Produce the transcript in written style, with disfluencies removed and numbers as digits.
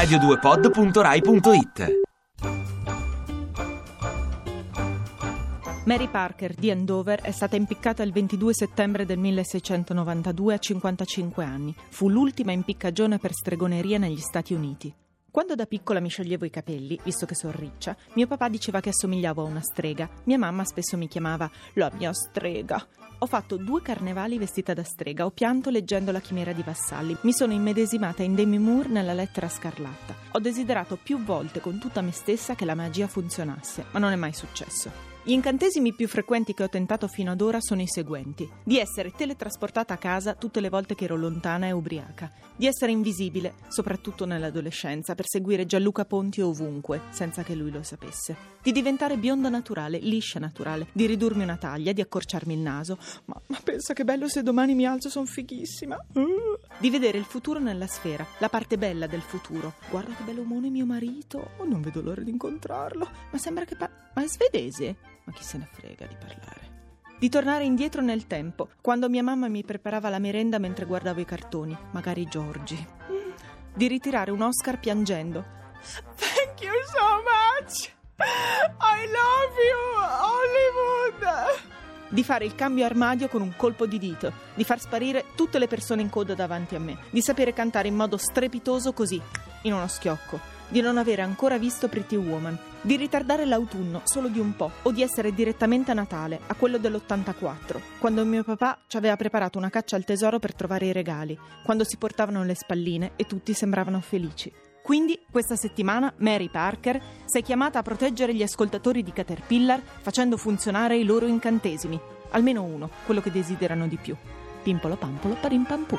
www.radio2pod.rai.it. Mary Parker di Andover è stata impiccata il 22 settembre del 1692 a 55 anni. Fu l'ultima impiccagione per stregoneria negli Stati Uniti. Quando da piccola mi scioglievo i capelli, visto che sono riccia, mio papà diceva che assomigliavo a una strega. Mia mamma spesso mi chiamava la mia strega. Ho fatto 2 carnevali vestita da strega, ho pianto leggendo La chimera di Vassalli. Mi sono immedesimata in Demi Moore nella Lettera scarlatta. Ho desiderato più volte con tutta me stessa che la magia funzionasse, ma non è mai successo. Gli incantesimi più frequenti che ho tentato fino ad ora sono i seguenti: di essere teletrasportata a casa tutte le volte che ero lontana e ubriaca, di essere invisibile, soprattutto nell'adolescenza, per seguire Gianluca Ponti ovunque, senza che lui lo sapesse, di diventare bionda naturale, liscia naturale, di ridurmi una taglia, di accorciarmi il naso, ma pensa che bello se domani mi alzo, son fighissima, di vedere il futuro nella sfera, la parte bella del futuro, guarda che bell'omone mio marito, oh, non vedo l'ora di incontrarlo, ma sembra che ma è svedese? Ma chi se ne frega di parlare. Di tornare indietro nel tempo, quando mia mamma mi preparava la merenda mentre guardavo i cartoni, magari Giorgi. Di ritirare un Oscar piangendo. Thank you so much! I love you, Hollywood! Di fare il cambio armadio con un colpo di dito, di far sparire tutte le persone in coda davanti a me, di sapere cantare in modo strepitoso così, in uno schiocco, di non avere ancora visto Pretty Woman, di ritardare l'autunno solo di un po' o di essere direttamente a Natale, a quello dell'84, quando mio papà ci aveva preparato una caccia al tesoro per trovare i regali, quando si portavano le spalline e tutti sembravano felici. Quindi, questa settimana, Mary Parker si è chiamata a proteggere gli ascoltatori di Caterpillar facendo funzionare i loro incantesimi, almeno uno, quello che desiderano di più. Pimpolo pampolo parimpampù.